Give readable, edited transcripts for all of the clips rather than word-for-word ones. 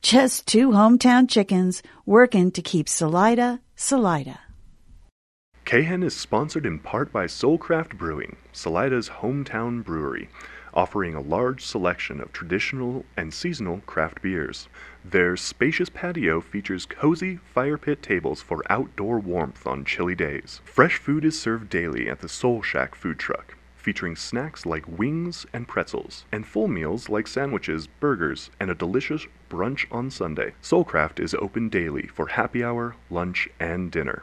just two hometown chickens working to keep Salida, Salida. KHEN is sponsored in part by Soulcraft Brewing, Salida's hometown brewery, offering a large selection of traditional and seasonal craft beers. Their spacious patio features cozy fire pit tables for outdoor warmth on chilly days. Fresh food is served daily at the Soul Shack food truck, featuring snacks like wings and pretzels, and full meals like sandwiches, burgers, and a delicious brunch on Sunday. Soulcraft is open daily for happy hour, lunch, and dinner.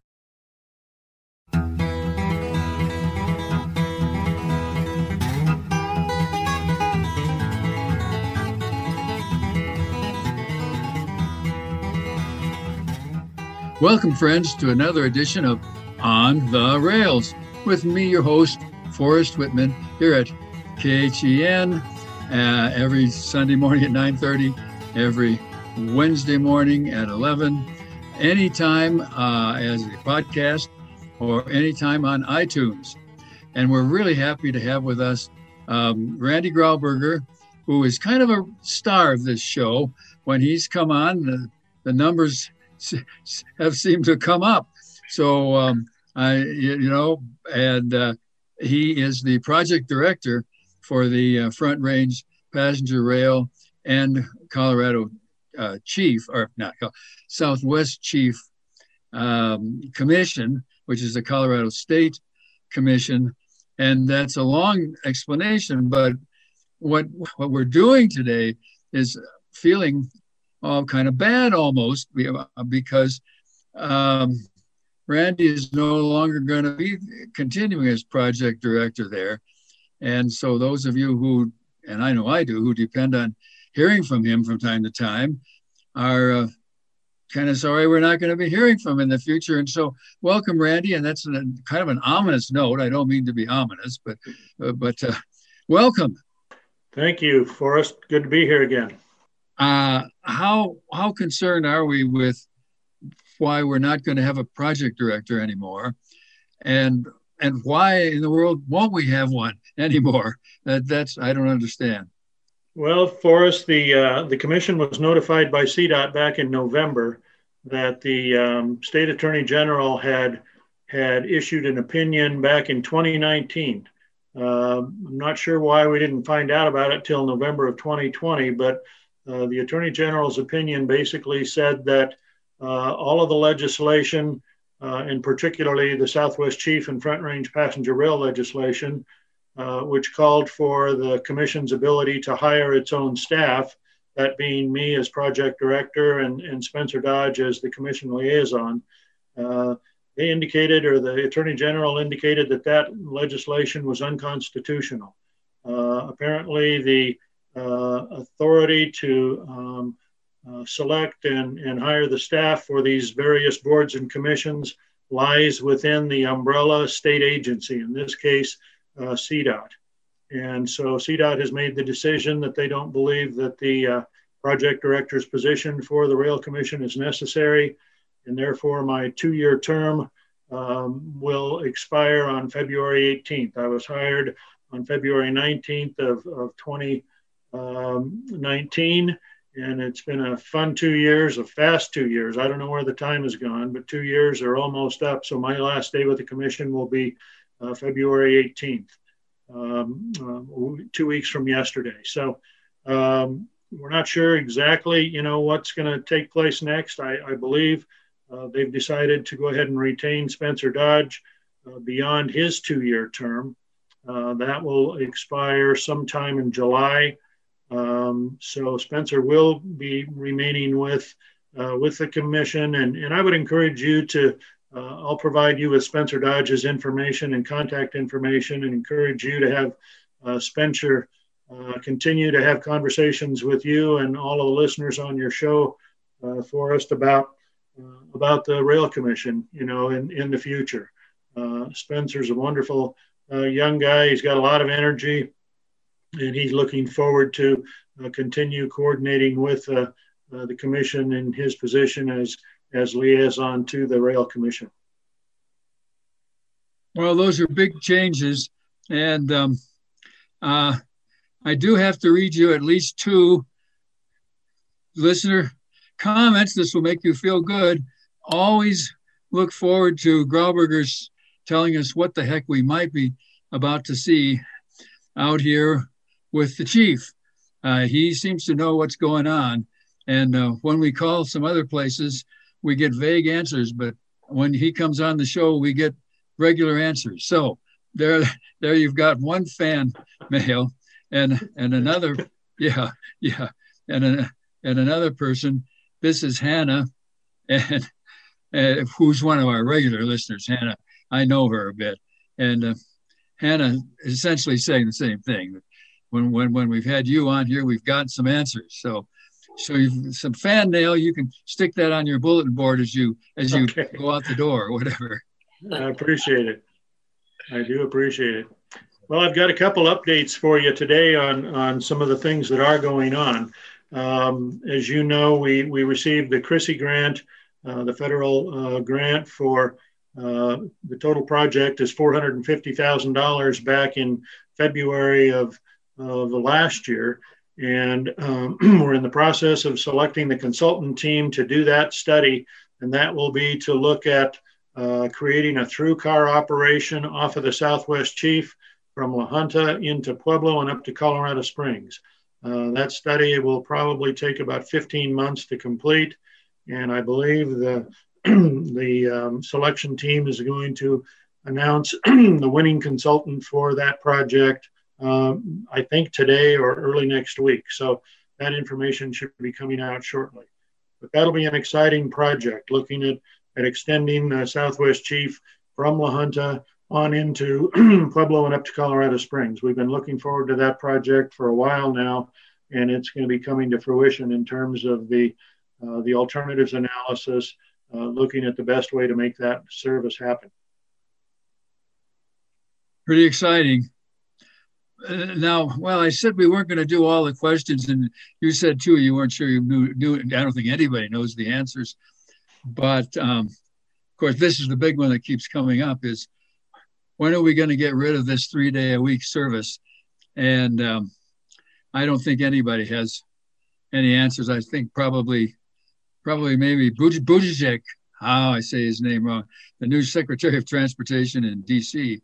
Welcome, friends, to another edition of On the Rails with me, your host, Forrest Whitman, here at KHEN every Sunday morning at 9:30, every Wednesday morning at 11, anytime as a podcast or anytime on iTunes. And we're really happy to have with us Randy Grauberger, who is kind of a star of this show. When he's come on, the numbers have seemed to come up. So, he is the project director for the Front Range Passenger Rail and Colorado Southwest Chief Commission, which is the Colorado State Commission. And that's a long explanation, but what we're doing today is feeling kind of bad almost, because Randy is no longer going to be continuing as project director there. And so those of you who, and I know I do, who depend on hearing from him from time to time are kind of sorry we're not going to be hearing from him in the future. And so welcome, Randy. And that's kind of an ominous note. I don't mean to be ominous, but welcome. Thank you, Forrest. Good to be here again. How concerned are we with why we're not going to have a project director anymore, and why in the world won't we have one anymore? That's I don't understand. Well, Forrest, the commission was notified by CDOT back in November that the state attorney general had issued an opinion back in 2019. I'm not sure why we didn't find out about it till November of 2020, but the Attorney General's opinion basically said that all of the legislation, and particularly the Southwest Chief and Front Range Passenger Rail legislation, which called for the Commission's ability to hire its own staff, that being me as project director and Spencer Dodge as the Commission liaison, they indicated, or the Attorney General indicated, that legislation was unconstitutional. Apparently, the authority to select and hire the staff for these various boards and commissions lies within the umbrella state agency, in this case, CDOT. And so CDOT has made the decision that they don't believe that the project director's position for the Rail Commission is necessary, and therefore my two-year term will expire on February 18th. I was hired on February 19th of 2019, and it's been a fun 2 years, a fast 2 years. I don't know where the time has gone, but 2 years are almost up. So my last day with the commission will be February 18th, 2 weeks from yesterday. So we're not sure exactly, what's going to take place next. I believe they've decided to go ahead and retain Spencer Dodge beyond his two-year term. That will expire sometime in July. So Spencer will be remaining with the commission, and I would encourage you to, I'll provide you with Spencer Dodge's information and contact information, and encourage you to have Spencer continue to have conversations with you and all of the listeners on your show Forrest about the Rail Commission, you know, in the future. Spencer's a wonderful young guy. He's got a lot of energy, and he's looking forward to continue coordinating with the commission in his position as liaison to the Rail Commission. Well, those are big changes, and I do have to read you at least two listener comments. This will make you feel good. Always look forward to Grauberger's telling us what the heck we might be about to see out here with the chief. He seems to know what's going on. And when we call some other places, we get vague answers, but when he comes on the show, we get regular answers. So there you've got one fan mail and another, yeah. And another person, this is Hannah, and who's one of our regular listeners. Hannah, I know her a bit. And Hannah is essentially saying the same thing. When we've had you on here, we've gotten some answers. So you've some fan mail, you can stick that on your bulletin board as you go out the door or whatever. I appreciate it. I do appreciate it. Well, I've got a couple updates for you today on some of the things that are going on. As you know, we received the Chrissy grant, the federal grant for the total project is $450,000 back in February of the last year. And we're in the process of selecting the consultant team to do that study. And that will be to look at creating a through car operation off of the Southwest Chief from La Junta into Pueblo and up to Colorado Springs. That study will probably take about 15 months to complete, and I believe the selection team is going to announce the winning consultant for that project, I think today or early next week. So that information should be coming out shortly. But that'll be an exciting project, looking at extending the Southwest Chief from La Junta on into Pueblo and up to Colorado Springs. We've been looking forward to that project for a while now, and it's going to be coming to fruition in terms of the alternatives analysis, looking at the best way to make that service happen. Pretty exciting. Now, well, I said we weren't going to do all the questions, and you said, too, you weren't sure you knew. I don't think anybody knows the answers. But, of course, this is the big one that keeps coming up is, when are we going to get rid of this 3-day-a-week service? And I don't think anybody has any answers. I think probably maybe Buttigieg, I say his name wrong, the new Secretary of Transportation in D.C.,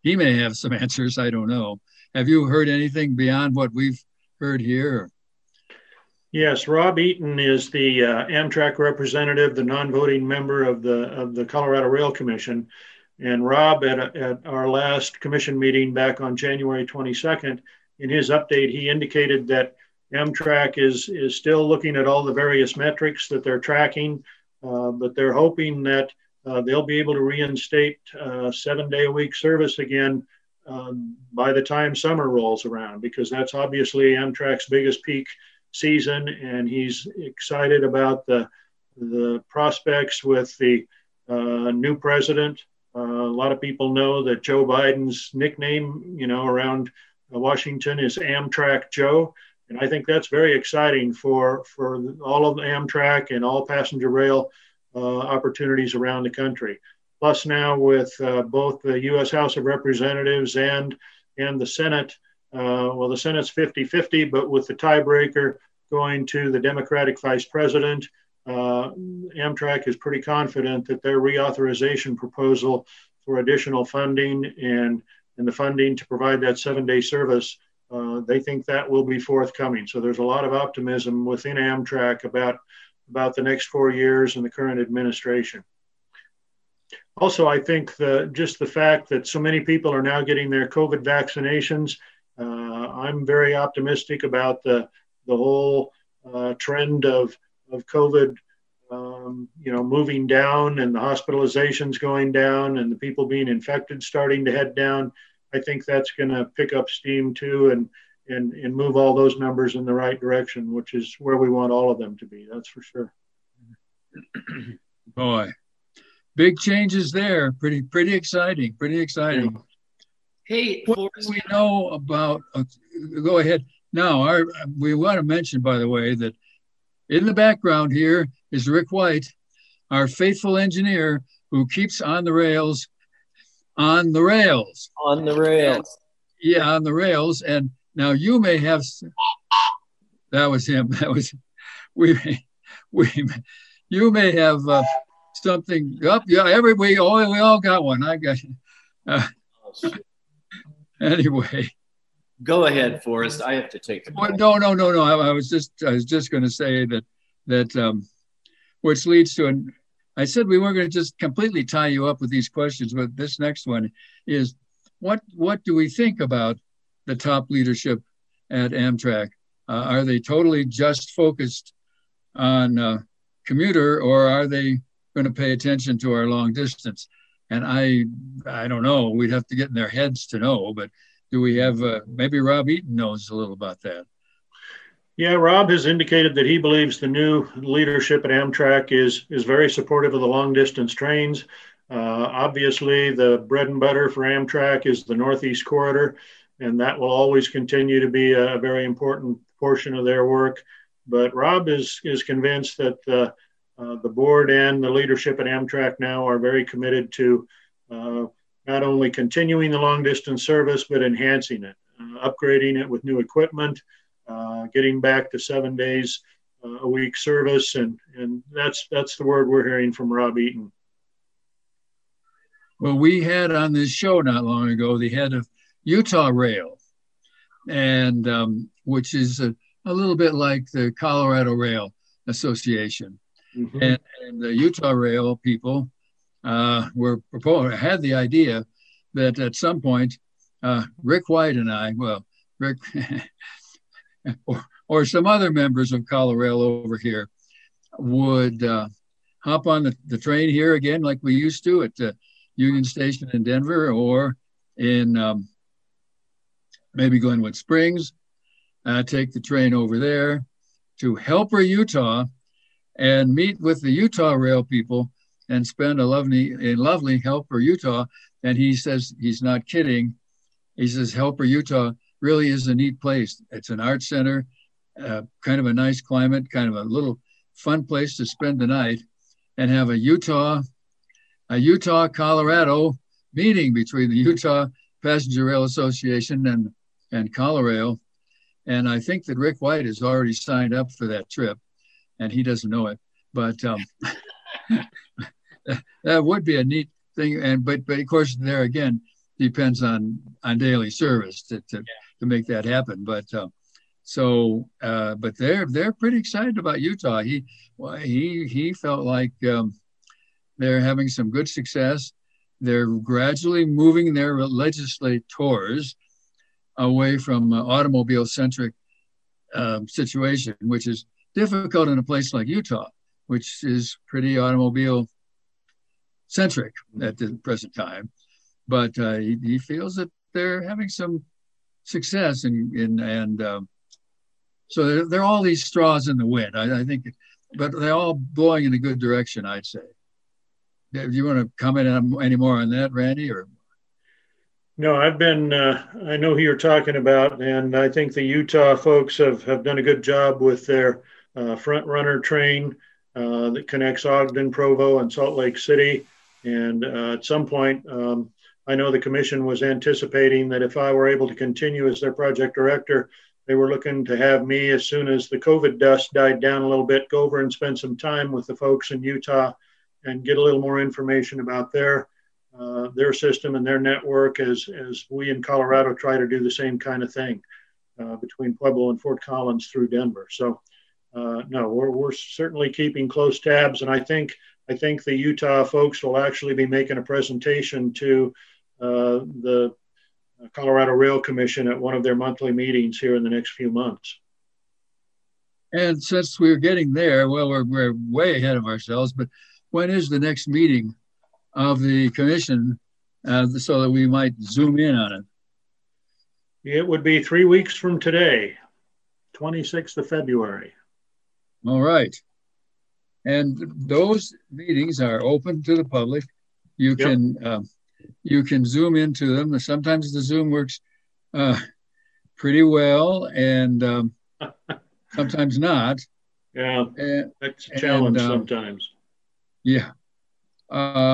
he may have some answers. I don't know. Have you heard anything beyond what we've heard here? Yes, Rob Eaton is the Amtrak representative, the non-voting member of the Colorado Rail Commission. And Rob, at our last commission meeting back on January 22nd, in his update, he indicated that Amtrak is still looking at all the various metrics that they're tracking, but they're hoping that they'll be able to reinstate 7-day-a-week service again by the time summer rolls around, because that's obviously Amtrak's biggest peak season, and he's excited about the prospects with the new president. A lot of people know that Joe Biden's nickname, you know, around Washington is Amtrak Joe. And I think that's very exciting for all of Amtrak and all passenger rail opportunities around the country. Plus now with both the U.S. House of Representatives and the Senate, well, the Senate's 50-50, but with the tiebreaker going to the Democratic Vice President, Amtrak is pretty confident that their reauthorization proposal for additional funding and the funding to provide that 7-day service, they think that will be forthcoming. So there's a lot of optimism within Amtrak about the next 4 years and the current administration. Also, I think just the fact that so many people are now getting their COVID vaccinations, I'm very optimistic about the whole trend of COVID, you know, moving down and the hospitalizations going down and the people being infected starting to head down. I think that's going to pick up steam too, and and move all those numbers in the right direction, which is where we want all of them to be. That's for sure. Boy, big changes there. Pretty exciting. Pretty exciting. Yeah. Hey, what do we know about? Go ahead. Now, we want to mention, by the way, that in the background here is Rick White, our faithful engineer who keeps on the rails, Yeah, on the rails. And now you may have. That was him. That was You may have something up. Yeah, we all got one. I got you. Anyway. Go ahead, Forrest. I have to take it. Well, no. I was just going to say that which leads to I said we weren't going to just completely tie you up with these questions, but this next one is what do we think about the top leadership at Amtrak? Are they totally just focused on commuter, or are they going to pay attention to our long distance? And I don't know. We'd have to get in their heads to know, but do we have, maybe Rob Eaton knows a little about that. Yeah, Rob has indicated that he believes the new leadership at Amtrak is very supportive of the long distance trains. Obviously, the bread and butter for Amtrak is the Northeast Corridor, and that will always continue to be a very important portion of their work. But Rob is convinced that the board and the leadership at Amtrak now are very committed to not only continuing the long distance service, but enhancing it, upgrading it with new equipment, getting back to 7 days a week service. And that's the word we're hearing from Rob Eaton. Well, we had on this show not long ago, the head of Utah Rail, and which is a little bit like the Colorado Rail Association. Mm-hmm. And the Utah Rail people had the idea that at some point, Rick White and I, or some other members of Colorado over here would hop on the train here again, like we used to at Union Station in Denver, or in maybe Glenwood Springs, take the train over there to Helper, Utah, and meet with the Utah Rail people and spend a lovely Helper, Utah. And he says, he's not kidding. He says, Helper, Utah really is a neat place. It's an art center, kind of a nice climate, kind of a little fun place to spend the night and have a Utah, Colorado meeting between the Utah Passenger Rail Association and Colorado. And I think that Rick White has already signed up for that trip, and he doesn't know it, but that would be a neat thing. And but of course, there again depends on daily service to make that happen. But but they're pretty excited about Utah. He felt like they're having some good success. They're gradually moving their legislators away from automobile-centric situation, which is difficult in a place like Utah, which is pretty automobile-centric at the present time. But he feels that they're having some success, and so they're all these straws in the wind, I think, but they're all blowing in a good direction, I'd say. Do you want to comment any more on that, Randy? Or no, I've been. I know who you're talking about, and I think the Utah folks have done a good job with their front runner train that connects Ogden, Provo, and Salt Lake City. And at some point, I know the commission was anticipating that if I were able to continue as their project director, they were looking to have me, as soon as the COVID dust died down a little bit, go over and spend some time with the folks in Utah and get a little more information about their system and their network as we in Colorado try to do the same kind of thing between Pueblo and Fort Collins through Denver. So no, we're certainly keeping close tabs. And I think the Utah folks will actually be making a presentation to the Colorado Rail Commission at one of their monthly meetings here in the next few months. And since we're getting there, we're way ahead of ourselves, but when is the next meeting of the commission so that we might zoom in on it? It would be 3 weeks from today, 26th of February. All right. And those meetings are open to the public. You can you can zoom into them. Sometimes the Zoom works pretty well, and sometimes not. Yeah, that's a challenge sometimes. Yeah. And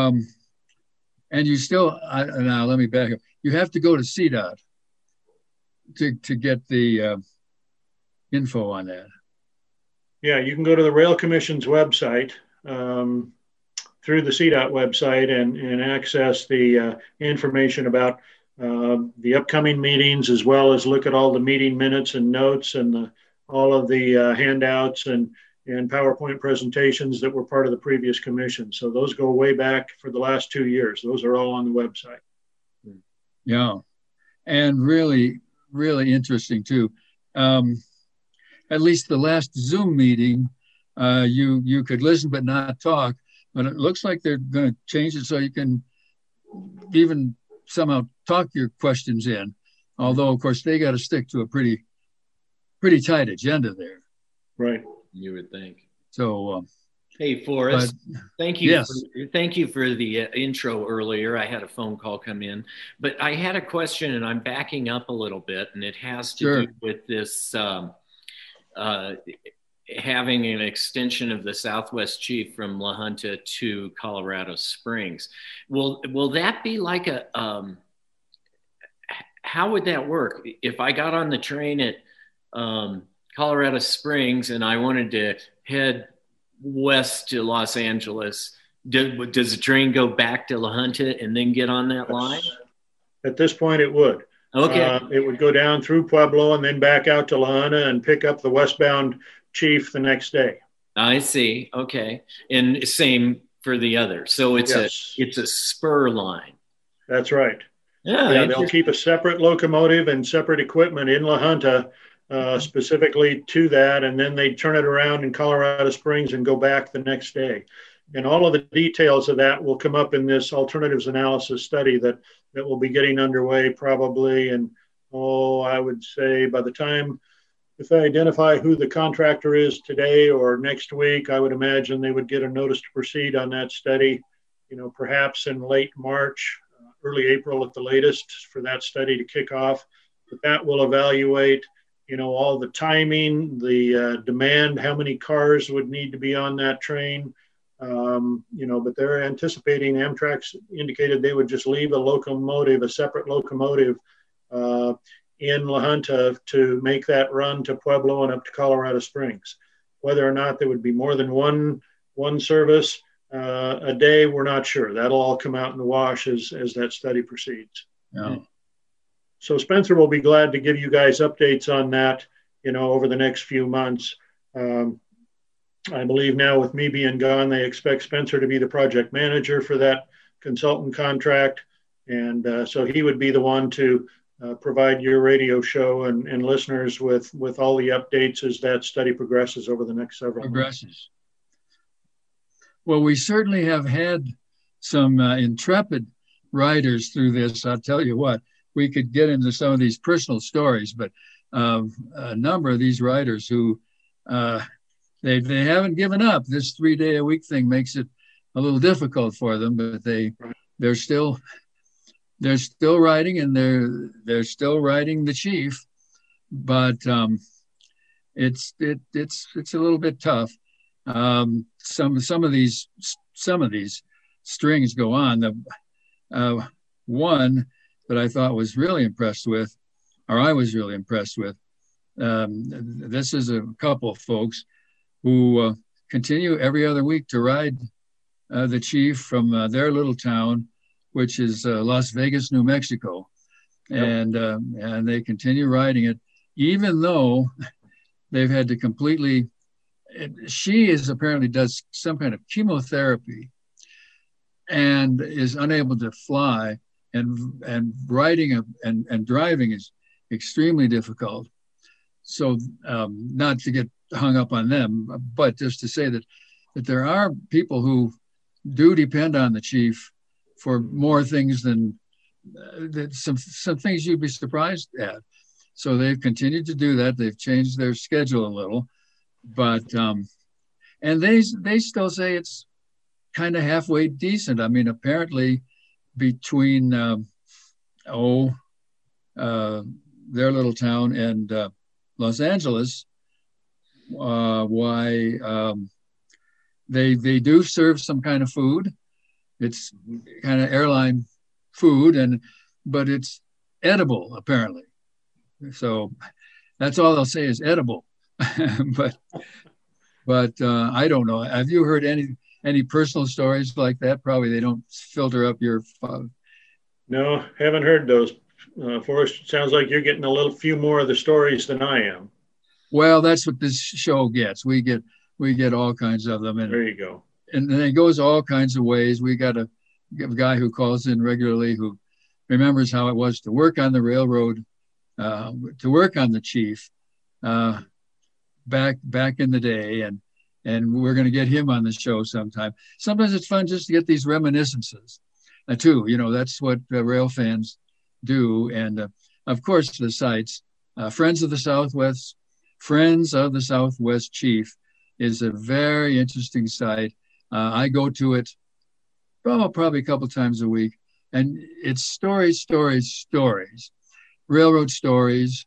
you still, now let me back up. You have to go to CDOT to get the info on that. Yeah, you can go to the Rail Commission's website through the CDOT website and access the information about the upcoming meetings, as well as look at all the meeting minutes and notes and all of the handouts and PowerPoint presentations that were part of the previous commission. So those go way back for the last 2 years. Those are all on the website. Yeah, and really, really interesting too. At least the last Zoom meeting, you could listen but not talk, but it looks like they're going to change it so you can even somehow talk your questions in. Although, of course, they got to stick to a pretty tight agenda there. Right. You would think. So, hey, Forrest, thank you. Yes. Thank you for the intro earlier. I had a phone call come in, but I had a question, and I'm backing up a little bit, and it has to do with this having an extension of the Southwest Chief from La Junta to Colorado Springs. Will that be like a, how would that work? If I got on the train at Colorado Springs and I wanted to head west to Los Angeles, does the train go back to La Junta and then get on that line? At this point, it would. Okay. It would go down through Pueblo and then back out to La Junta and pick up the westbound chief the next day. I see. Okay. And same for the other. So it's a spur line. That's right. Yeah, they'll keep a separate locomotive and separate equipment in La Junta specifically to that. And then they turn it around in Colorado Springs and go back the next day. And all of the details of that will come up in this alternatives analysis study that will be getting underway probably. And I would say by the time, if they identify who the contractor is today or next week, I would imagine they would get a notice to proceed on that study, perhaps in late March, early April at the latest for that study to kick off. But that will evaluate, all the timing, the demand, how many cars would need to be on that train. But they're anticipating, Amtrak's indicated they would just leave a separate locomotive in La Junta to make that run to Pueblo and up to Colorado Springs. Whether or not there would be more than one service a day, we're not sure. That'll all come out in the wash as that study proceeds. Yeah. So Spencer will be glad to give you guys updates on that, over the next few months. I believe now with me being gone, they expect Spencer to be the project manager for that consultant contract. And so he would be the one to provide your radio show and listeners with all the updates as that study progresses over the next several months. Well, we certainly have had some intrepid riders through this. I'll tell you what, we could get into some of these personal stories, but a number of these riders who... They haven't given up. This 3-day-a-week thing makes it a little difficult for them, but they're still riding, and they're still riding the chief. But it's a little bit tough. Some of these strings go on. The one that I thought was really impressed with, or I was really impressed with. This is a couple of folks who continue every other week to ride the chief from their little town, which is Las Vegas, New Mexico. Yep. And they continue riding it, even though they've had to completely, she is apparently does some kind of chemotherapy and is unable to fly, and riding and driving is extremely difficult. So not to get hung up on them, but just to say that there are people who do depend on the chief for more things than some things you'd be surprised at. So they've continued to do that. They've changed their schedule a little, but and they still say it's kind of halfway decent. I mean, apparently between their little town and Los Angeles, they do serve some kind of food. It's kind of airline food, but it's edible apparently. So that's all they'll say is edible. but I don't know. Have you heard any personal stories like that? Probably they don't filter up your. No, haven't heard those. Forrest, sounds like you're getting a few more of the stories than I am. Well, that's what this show gets. We get all kinds of them. And there you go. And then it goes all kinds of ways. We got a guy who calls in regularly who remembers how it was to work on the railroad, to work on the chief back in the day. And we're going to get him on the show sometime. Sometimes it's fun just to get these reminiscences too. You know, that's what rail fans do. And of course the sites, Friends of the Southwest Chief is a very interesting site. I go to it probably a couple times a week, and it's stories, railroad stories,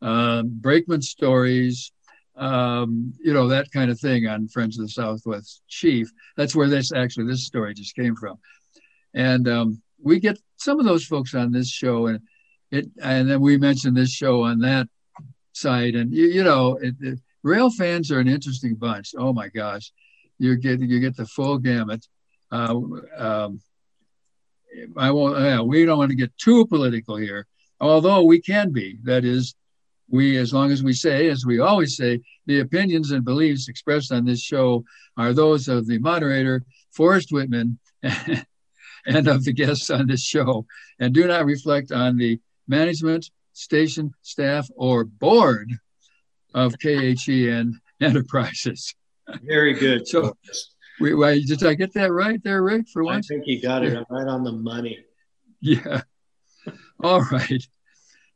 brakeman stories, you know, that kind of thing on Friends of the Southwest Chief. That's where this story just came from. And we get some of those folks on this show, and then we mention this show on that site. And you know, rail fans are an interesting bunch. Oh my gosh, you get the full gamut. I won't. We don't want to get too political here, although we can be. That is, as long as we say, as we always say, the opinions and beliefs expressed on this show are those of the moderator, Forrest Whitman, and of the guests on this show, and do not reflect on the management, station, staff, or board of KHEN Enterprises. Very good. So, did I get that right there, Rick, for once? I think you got it right on the money. Yeah. All right.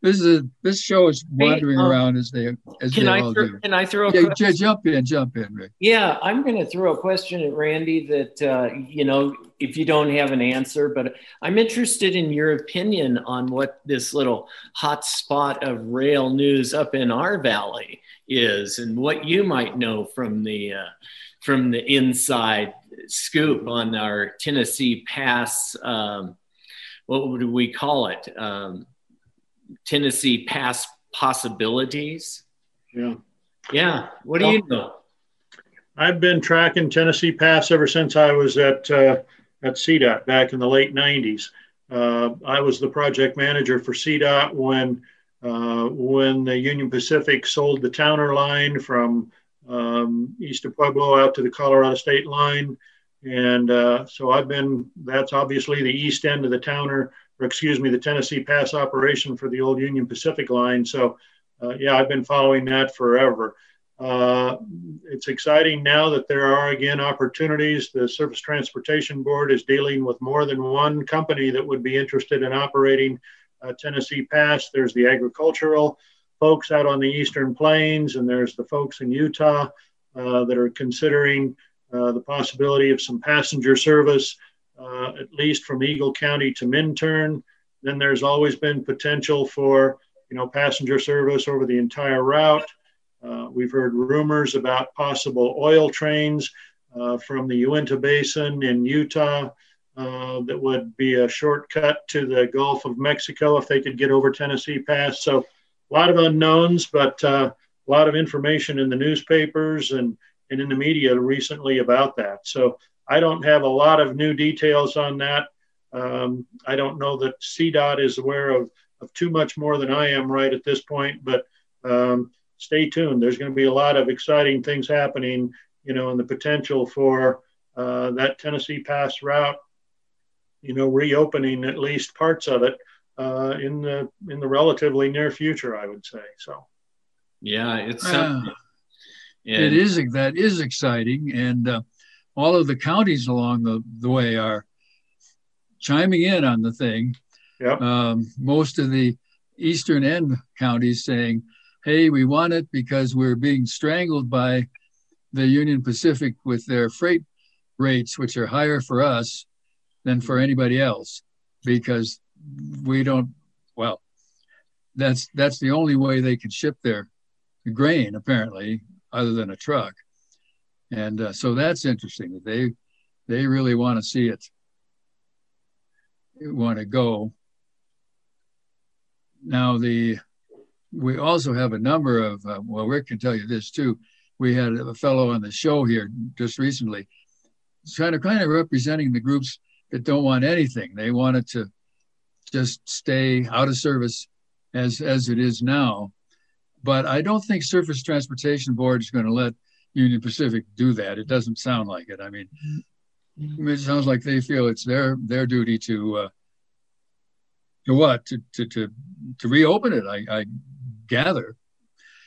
This show is wandering around as they all do. Can I throw a question? Jump in, Rick. Yeah, I'm going to throw a question at Randy that, you know, if you don't have an answer, but I'm interested in your opinion on what this little hot spot of rail news up in our valley is, and what you might know from the inside scoop on our Tennessee Pass, what would we call it? Tennessee Pass possibilities. Yeah. What do you know? I've been tracking Tennessee Pass ever since I was at CDOT back in the late 90s. I was the project manager for CDOT when the Union Pacific sold the Towner line from east of Pueblo out to the Colorado state line. And so that's obviously the east end of the Towner, the Tennessee Pass operation for the old Union Pacific line. So, I've been following that forever. It's exciting now that there are, again, opportunities. The Surface Transportation Board is dealing with more than one company that would be interested in operating Tennessee Pass. There's the agricultural folks out on the Eastern Plains, and there's the folks in Utah that are considering the possibility of some passenger service, at least from Eagle County to Minturn. Then there's always been potential for, you know, passenger service over the entire route. We've heard rumors about possible oil trains from the Uinta Basin in Utah that would be a shortcut to the Gulf of Mexico if they could get over Tennessee Pass. So a lot of unknowns, but a lot of information in the newspapers and in the media recently about that. So I don't have a lot of new details on that. I don't know that CDOT is aware of too much more than I am right at this point, but stay tuned. There's going to be a lot of exciting things happening, you know, and the potential for that Tennessee Pass route, you know, reopening at least parts of it in the relatively near future, I would say. So, yeah, it's something. Yeah. That is exciting, and all of the counties along the way are chiming in on the thing. Yep. Most of the eastern end counties saying, hey, we want it because we're being strangled by the Union Pacific with their freight rates, which are higher for us than for anybody else, because we don't, well, that's the only way they can ship their grain, apparently, other than a truck. And so that's interesting that they really want to see it, want to go. Now, we also have a number of, well, Rick can tell you this too. We had a fellow on the show here just recently, kind of representing the groups that don't want anything. They wanted to just stay out of service as it is now. But I don't think Surface Transportation Board is going to let Union Pacific do that. It doesn't sound like it. I mean, it sounds like they feel it's their duty to reopen it, I gather.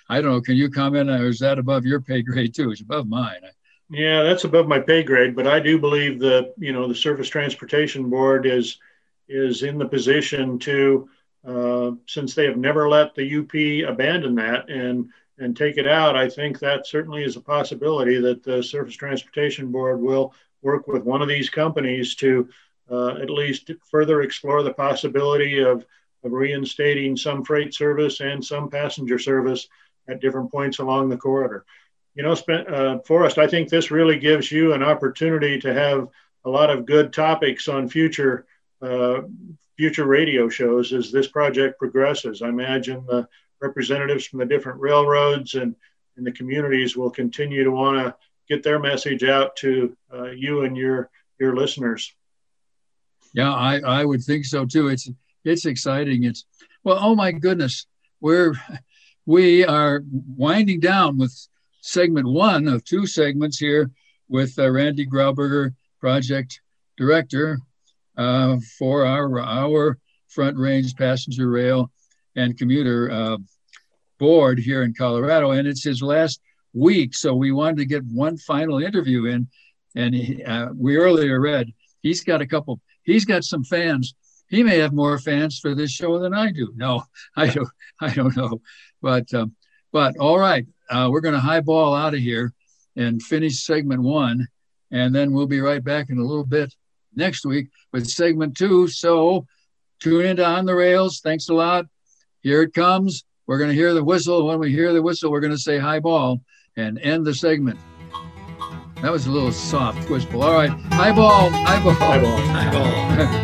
I don't know, can you comment on, or is that above your pay grade too? It's above mine. Yeah, that's above my pay grade, but I do believe the Surface Transportation Board is in the position to, since they have never let the UP abandon that and take it out, I think that certainly is a possibility that the Surface Transportation Board will work with one of these companies to at least further explore the possibility of reinstating some freight service and some passenger service at different points along the corridor. Forrest, I think this really gives you an opportunity to have a lot of good topics on future radio shows as this project progresses. I imagine the representatives from the different railroads and the communities will continue to want to get their message out to you and your listeners. Yeah, I would think so too. It's exciting. It's, well, oh my goodness, we are winding down with segment one of two segments here with Randy Grauberger, project director for our Front Range Passenger Rail and Commuter Board here in Colorado, and it's his last week, so we wanted to get one final interview in. And we earlier read he's got some fans. He may have more fans for this show than I do. No, I don't know. But all right, we're going to highball out of here and finish segment one, and then we'll be right back in a little bit next week with segment two. So tune into On the Rails. Thanks a lot. Here it comes. We're going to hear the whistle. When we hear the whistle, we're going to say highball and end the segment. That was a little soft whistle. All right, highball, highball, highball, highball.